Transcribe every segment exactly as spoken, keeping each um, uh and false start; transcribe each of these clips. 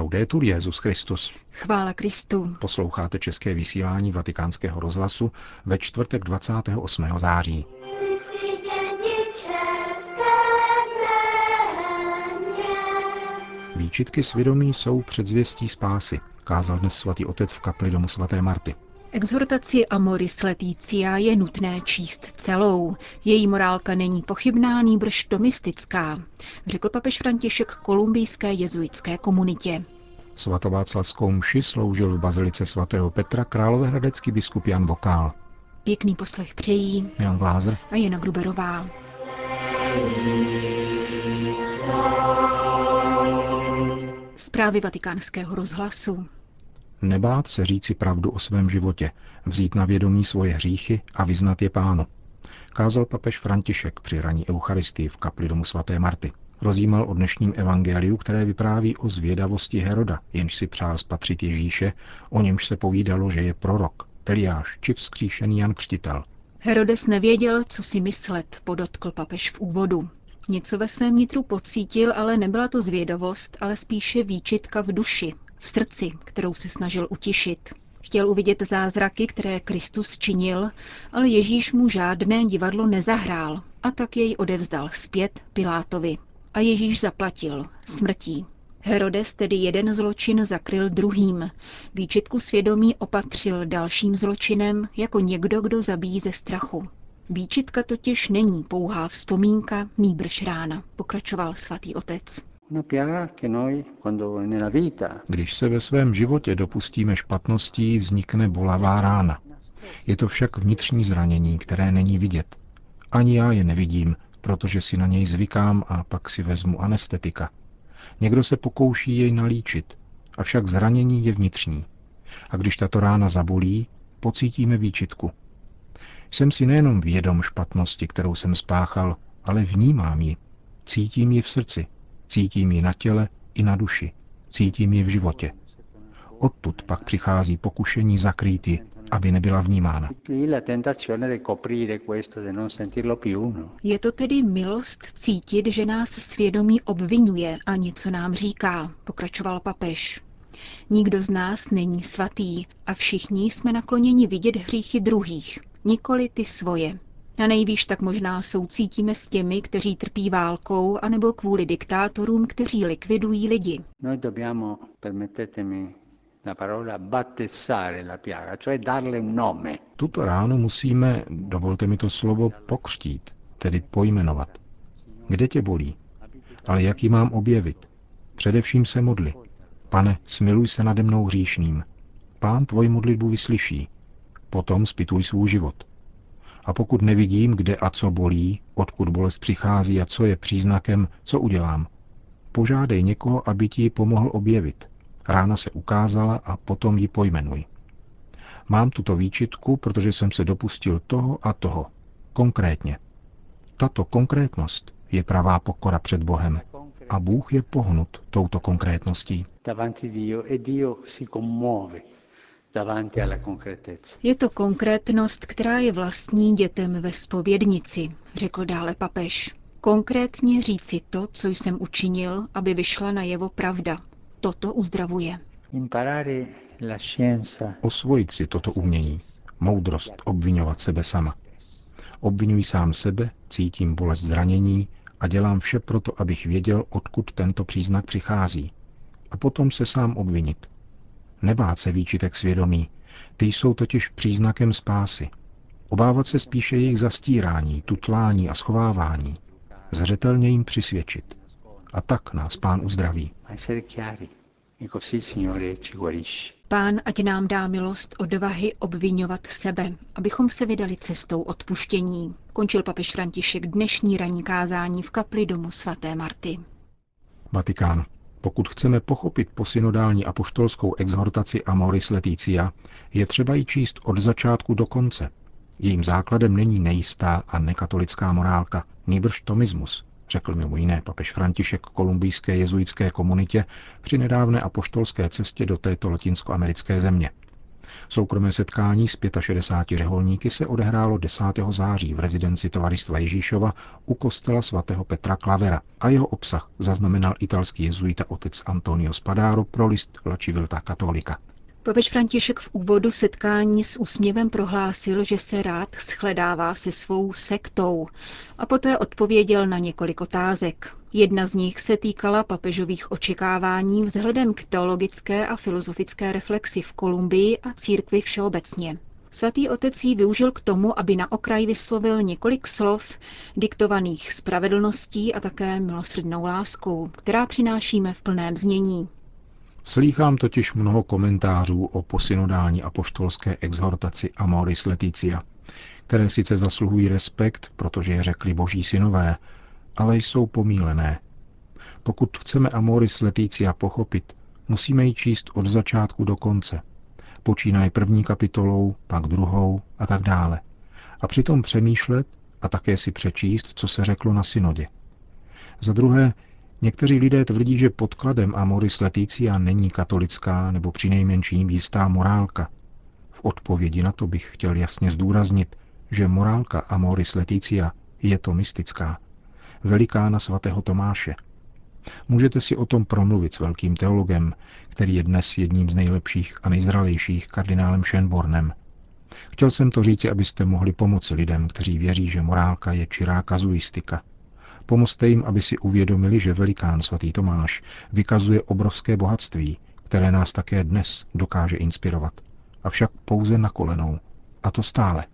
Laudetur Jesus Christus. Chvála Kristu. Posloucháte české vysílání Vatikánského rozhlasu ve čtvrtek dvacátého osmého září. Výčitky svědomí jsou předzvěstí spásy, kázal dnes svatý otec v kapli domu svaté Marty. Exhortaci Amoris Laetitia je nutné číst celou. Její morálka není pochybná, nýbrž domistická, řekl papež František kolumbijské jezuitské komunitě. Svatováclavskou mši sloužil v bazilice svatého Petra královéhradecký biskup Jan Vokál. Pěkný poslech přejí Jan Glázer a Jana Gruberová. Zprávy Vatikánského rozhlasu. Nebát se říci pravdu o svém životě, vzít na vědomí svoje hříchy a vyznat je Pánu, kázal papež František při ranní eucharistii v kapli domu svaté Marty. Rozjímal o dnešním evangeliu, které vypráví o zvědavosti Heroda, jenž si přál spatřit Ježíše, o němž se povídalo, že je prorok, Eliáš či vzkříšený Jan Křtitel. Herodes nevěděl, co si myslet, podotkl papež v úvodu. Něco ve svém nitru pocítil, ale nebyla to zvědavost, ale spíše výčitka v duši, v srdci, kterou se snažil utišit. Chtěl uvidět zázraky, které Kristus činil, ale Ježíš mu žádné divadlo nezahrál a tak jej odevzdal zpět Pilátovi. A Ježíš zaplatil smrtí. Herodes tedy jeden zločin zakryl druhým. Výčitku svědomí opatřil dalším zločinem jako někdo, kdo zabíjí ze strachu. Výčitka totiž není pouhá vzpomínka, nýbrž rána, pokračoval svatý otec. Když se ve svém životě dopustíme špatností, vznikne bolavá rána. Je to však vnitřní zranění, které není vidět. Ani já je nevidím, protože si na něj zvykám a pak si vezmu anestetika. Někdo se pokouší jej nalíčit, avšak zranění je vnitřní. A když tato rána zabolí, pocítíme výčitku. Jsem si nejenom vědom špatnosti, kterou jsem spáchal, ale vnímám ji. Cítím ji v srdci. Cítím ji na těle i na duši. Cítím ji v životě. Odtud pak přichází pokušení zakrýt ji, aby nebyla vnímána. Je to tedy milost cítit, že nás svědomí obvinuje a něco nám říká, pokračoval papež. Nikdo z nás není svatý a všichni jsme nakloněni vidět hříchy druhých, nikoli ty svoje. Na nejvýš tak možná soucítíme s těmi, kteří trpí válkou, anebo kvůli diktátorům, kteří likvidují lidi. Tuto ránu musíme, dovolte mi to slovo, pokřtít, tedy pojmenovat. Kde tě bolí? Ale jak ji mám objevit? Především se modli. Pane, smiluj se nade mnou hříšným. Pán tvoji modlitbu vyslyší. Potom zpytuj svůj život. A pokud nevidím, kde a co bolí, odkud bolest přichází a co je příznakem, co udělám? Požádej někoho, aby ti ji pomohl objevit. Rána se ukázala a potom ji pojmenuj. Mám tuto výčitku, protože jsem se dopustil toho a toho. Konkrétně. Tato konkrétnost je pravá pokora před Bohem. A Bůh je pohnut touto konkrétností. Je to konkrétnost, která je vlastní dětem ve zpovědnici, řekl dále papež. Konkrétně říci to, co jsem učinil, aby vyšla najevo pravda. Toto uzdravuje. Osvojit si toto umění, moudrost obvinovat sebe sama. Obvinuji sám sebe, cítím bolest zranění a dělám vše proto, abych věděl, odkud tento příznak přichází. A potom se sám obvinit. Nebát se výčitek svědomí, ty jsou totiž příznakem spásy. Obávat se spíše jejich zastírání, tutlání a schovávání. Zřetelně jim přisvědčit. A tak nás Pán uzdraví. Pán, ať nám dá milost odvahy obvinovat sebe, abychom se vydali cestou odpuštění, končil papež František dnešní ranní kázání v kapli domu svaté Marty. Vatikán. Pokud chceme pochopit posynodální apoštolskou exhortaci Amoris Laetitia, je třeba ji číst od začátku do konce. Jejím základem není nejistá a nekatolická morálka, nýbrž tomismus, řekl mimo jiné papež František kolumbijské jezuitské komunitě při nedávné apoštolské cestě do této latinskoamerické země. Soukromé setkání s šedesáti pěti řeholníky se odehrálo desátého září v rezidenci Tovaristva Ježíšova u kostela svatého Petra Klavera a jeho obsah zaznamenal italský jezuita otec Antonio Spadaro pro list La Civiltà Cattolica. Papež František v úvodu setkání s úsměvem prohlásil, že se rád shledává se svou sektou a poté odpověděl na několik otázek. Jedna z nich se týkala papežových očekávání vzhledem k teologické a filozofické reflexi v Kolumbii a církvi všeobecně. Svatý otec ji využil k tomu, aby na okraj vyslovil několik slov diktovaných spravedlností a také milosrdnou láskou, která přinášíme v plném znění. Slýchám totiž mnoho komentářů o posynodální apoštolské exhortaci Amoris Laetitia, které sice zasluhují respekt, protože je řekli boží synové, ale jsou pomílené. Pokud chceme Amoris Laetitia pochopit, musíme ji číst od začátku do konce. Počínaje první kapitolou, pak druhou a tak dále. A přitom přemýšlet a také si přečíst, co se řeklo na synodě. Za druhé, někteří lidé tvrdí, že podkladem Amoris Laetitia není katolická nebo přinejmenším jistá morálka. V odpovědi na to bych chtěl jasně zdůraznit, že morálka Amoris Laetitia je mystická. Velikána svatého Tomáše. Můžete si o tom promluvit s velkým teologem, který je dnes jedním z nejlepších a nejzralejších kardinálem Schönbornem. Chtěl jsem to říci, abyste mohli pomoci lidem, kteří věří, že morálka je čirá kazuistika. Pomozte jim, aby si uvědomili, že velikán svatý Tomáš vykazuje obrovské bohatství, které nás také dnes dokáže inspirovat. Avšak pouze na kolenou. A to stále.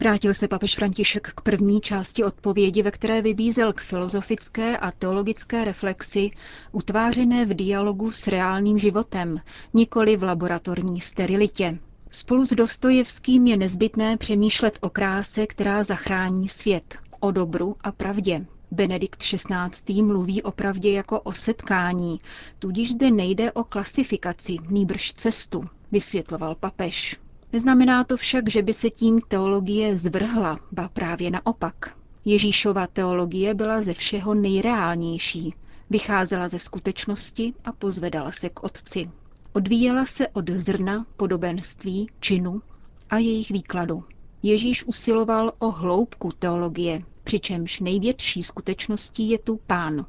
Vrátil se papež František k první části odpovědi, ve které vybízel k filozofické a teologické reflexi, utvářené v dialogu s reálným životem, nikoli v laboratorní sterilitě. Spolu s Dostojevským je nezbytné přemýšlet o kráse, která zachrání svět, o dobru a pravdě. Benedikt šestnáctý. Mluví o pravdě jako o setkání, tudíž zde nejde o klasifikaci, nýbrž cestu, vysvětloval papež. Neznamená to však, že by se tím teologie zvrhla, ba právě naopak. Ježíšova teologie byla ze všeho nejreálnější. Vycházela ze skutečnosti a pozvedala se k otci. Odvíjela se od zrna, podobenství, činu a jejich výkladu. Ježíš usiloval o hloubku teologie, přičemž největší skutečností je tu Pán.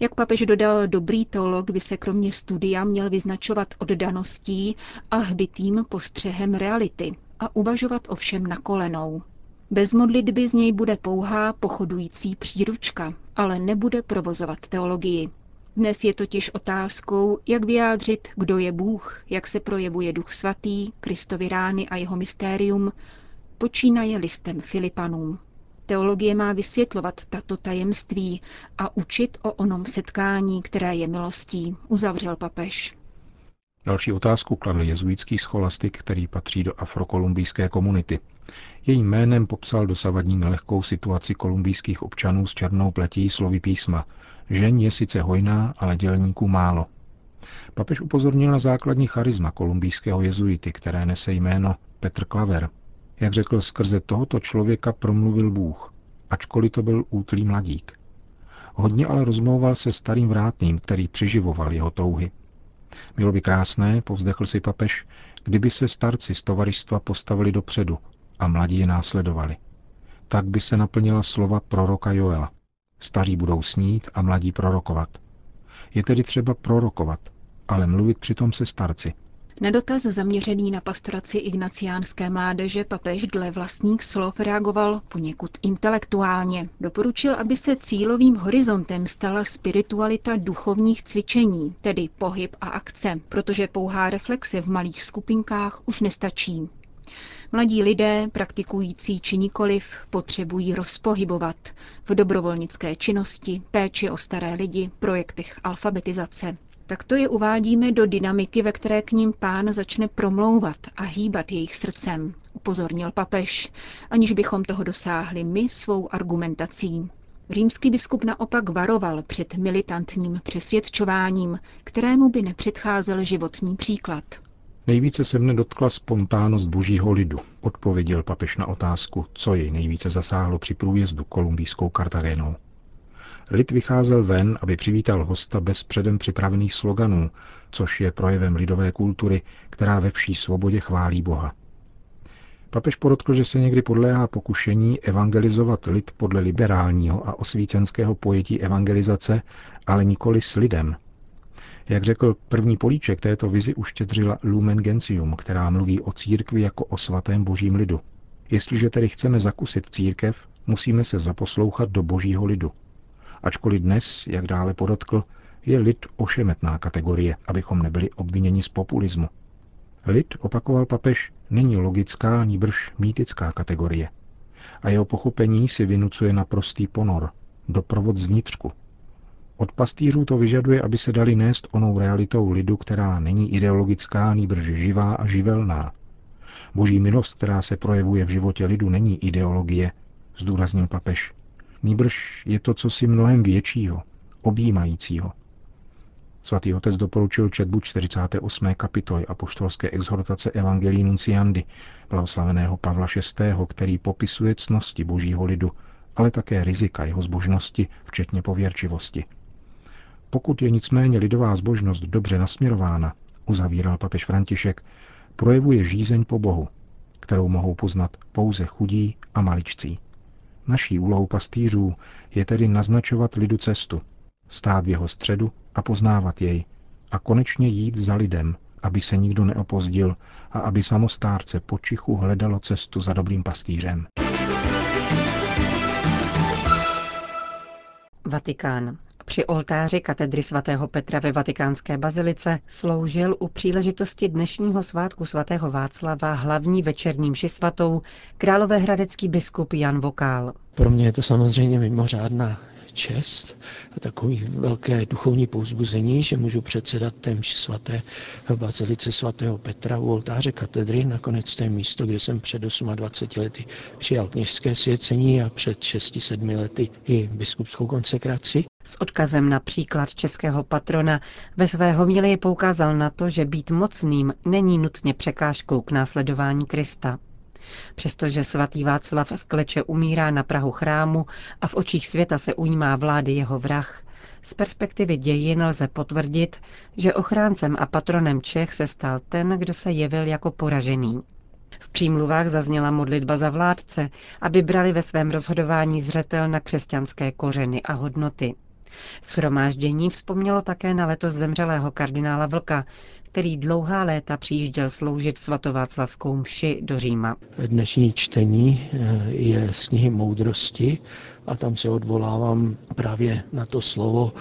Jak papež dodal, dobrý teolog by se kromě studia měl vyznačovat oddaností a hbitým postřehem reality a uvažovat o všem na kolenou. Bez modlitby z něj bude pouhá pochodující příručka, ale nebude provozovat teologii. Dnes je totiž otázkou, jak vyjádřit, kdo je Bůh, jak se projevuje Duch Svatý, Kristovy rány a jeho mystérium, počínaje listem Filipanům. Teologie má vysvětlovat tato tajemství a učit o onom setkání, které je milostí, uzavřel papež. Další otázku kladl jezuitský scholastik, který patří do afrokolumbijské komunity. Jejím jménem popsal dosavadní nelehkou situaci kolumbijských občanů s černou pletí slovy písma. Žen je sice hojná, ale dělníků málo. Papež upozornil na základní charisma kolumbijského jezuity, které nese jméno Petr Klaver. Jak řekl, skrze tohoto člověka promluvil Bůh, ačkoliv to byl útlý mladík. Hodně ale rozmlouval se starým vrátným, který přiživoval jeho touhy. Bylo by krásné, povzdechl si papež, kdyby se starci z tovaristva postavili dopředu a mladí je následovali. Tak by se naplnila slova proroka Joela. Staří budou snít a mladí prorokovat. Je tedy třeba prorokovat, ale mluvit přitom se starci. Na dotaz zaměřený na pastoraci ignaciánské mládeže papež dle vlastních slov reagoval poněkud intelektuálně. Doporučil, aby se cílovým horizontem stala spiritualita duchovních cvičení, tedy pohyb a akce, protože pouhá reflexe v malých skupinkách už nestačí. Mladí lidé, praktikující či nikoliv, potřebují rozpohybovat v dobrovolnické činnosti, péči o staré lidi, projektech alfabetizace. Takto je uvádíme do dynamiky, ve které k ním Pán začne promlouvat a hýbat jejich srdcem, upozornil papež, aniž bychom toho dosáhli my svou argumentací. Římský biskup naopak varoval před militantním přesvědčováním, kterému by nepředcházel životní příklad. Nejvíce se mne dotkla spontánnost božího lidu, odpověděl papež na otázku, co jej nejvíce zasáhlo při průjezdu kolumbijskou Kartagénou. Lid vycházel ven, aby přivítal hosta bez předem připravených sloganů, což je projevem lidové kultury, která ve vší svobodě chválí Boha. Papež podotkl, že se někdy podléhá pokušení evangelizovat lid podle liberálního a osvícenského pojetí evangelizace, ale nikoli s lidem. Jak řekl, první políček této vizi uštědřila Lumen Gentium, která mluví o církvi jako o svatém božím lidu. Jestliže tedy chceme zakusit církev, musíme se zaposlouchat do božího lidu. Ačkoliv dnes, jak dále podotkl, je lid ošemetná kategorie, abychom nebyli obviněni z populismu. Lid, opakoval papež, není logická, níbrž mýtická kategorie. A jeho pochopení si vynucuje naprostý ponor, doprovod zvnitřku. Od pastýřů to vyžaduje, aby se dali nést onou realitou lidu, která není ideologická, níbrž živá a živelná. Boží milost, která se projevuje v životě lidu, není ideologie, zdůraznil papež. Níbrž je to cosi mnohem většího, objímajícího. Svatý otec doporučil četbu čtyřicáté osmé kapitoly apoštolské exhortace Evangelii Nunciandi, blahoslaveného Pavla šestého, který popisuje ctnosti božího lidu, ale také rizika jeho zbožnosti, včetně pověrčivosti. Pokud je nicméně lidová zbožnost dobře nasměrována, uzavíral papež František, projevuje žízeň po Bohu, kterou mohou poznat pouze chudí a maličcí. Naší úlohou pastýřů je tedy naznačovat lidu cestu, stát v jeho středu a poznávat jej a konečně jít za lidem, aby se nikdo neopozdil a aby samostárce počichu hledalo cestu za dobrým pastýřem. Vatikán. Při oltáři katedry svatého Petra ve Vatikánské bazilice sloužil u příležitosti dnešního svátku svatého Václava hlavní večerní mši svatou královéhradecký biskup Jan Vokál. Pro mě je to samozřejmě mimořádná čest a takové velké duchovní povzbuzení, že můžu předsedat té mši svaté v bazilice svatého Petra u oltáře katedry, nakonec to je místo, kde jsem před dvaceti osmi lety přijal kněžské svěcení a před šesti sedmi lety i biskupskou konsekraci. S odkazem na příklad českého patrona ve své homilii poukázal na to, že být mocným není nutně překážkou k následování Krista. Přestože svatý Václav v kleče umírá na prahu chrámu a v očích světa se ujímá vlády jeho vrah, z perspektivy dějin lze potvrdit, že ochráncem a patronem Čech se stal ten, kdo se jevil jako poražený. V přímluvách zazněla modlitba za vládce, aby brali ve svém rozhodování zřetel na křesťanské kořeny a hodnoty. Shromáždění vzpomnělo také na letos zemřelého kardinála Vlka, který dlouhá léta přijížděl sloužit svatováclavskou mši do Říma. Dnešní čtení je z knihy Moudrosti a tam se odvolávám právě na to slovo: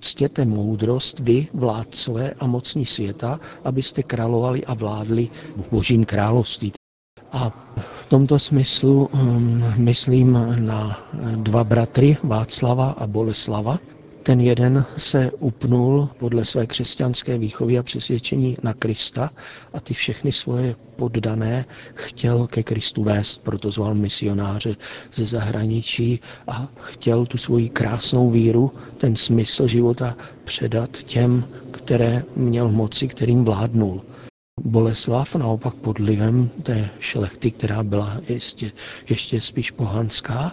ctěte moudrost, vy, vládcové a mocní světa, abyste královali a vládli v Božím království. A v tomto smyslu um, myslím na dva bratry, Václava a Boleslava. Ten jeden se upnul podle své křesťanské výchovy a přesvědčení na Krista a ty všechny svoje poddané chtěl ke Kristu vést, proto zval misionáře ze zahraničí a chtěl tu svoji krásnou víru, ten smysl života předat těm, které měl moci, kterým vládnul. Boleslav naopak pod vlivem té šlechty, která byla ještě, ještě spíš pohanská,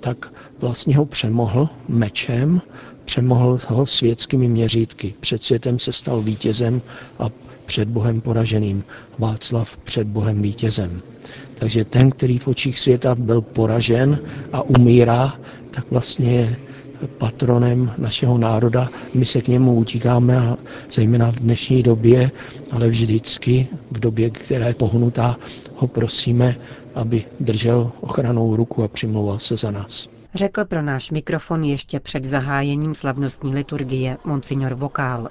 tak vlastně ho přemohl mečem, přemohl ho světskými měřítky. Před světem se stal vítězem a před Bohem poraženým. Václav před Bohem vítězem. Takže ten, který v očích světa byl poražen a umírá, tak vlastně je patronem našeho národa. My se k němu utíkáme, a zejména v dnešní době, ale vždycky v době, která je pohnutá, ho prosíme, aby držel ochranou ruku a přimlouval se za nás. Řekl pro náš mikrofon ještě před zahájením slavnostní liturgie monsignor Vokál.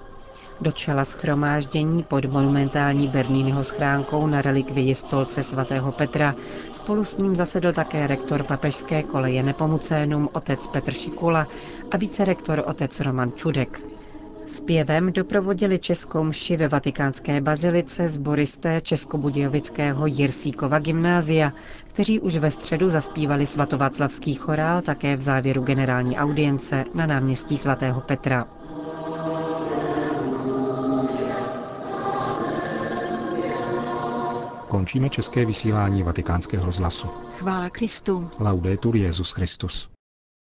Do čela shromáždění pod monumentální Berniniho schránkou na relikvii stolce svatého Petra spolu s ním zasedl také rektor papežské koleje Nepomucénum otec Petr Šikula a vicerektor otec Roman Čudek. Zpěvem doprovodili českou mši ve Vatikánské bazilice sboristé českobudějovického Jirsíkova gymnázia, kteří už ve středu zaspívali svatováclavský chorál také v závěru generální audience na náměstí svatého Petra. Končíme české vysílání Vatikánského rozhlasu. Chvála Kristu. Laudetur Jesus Christus.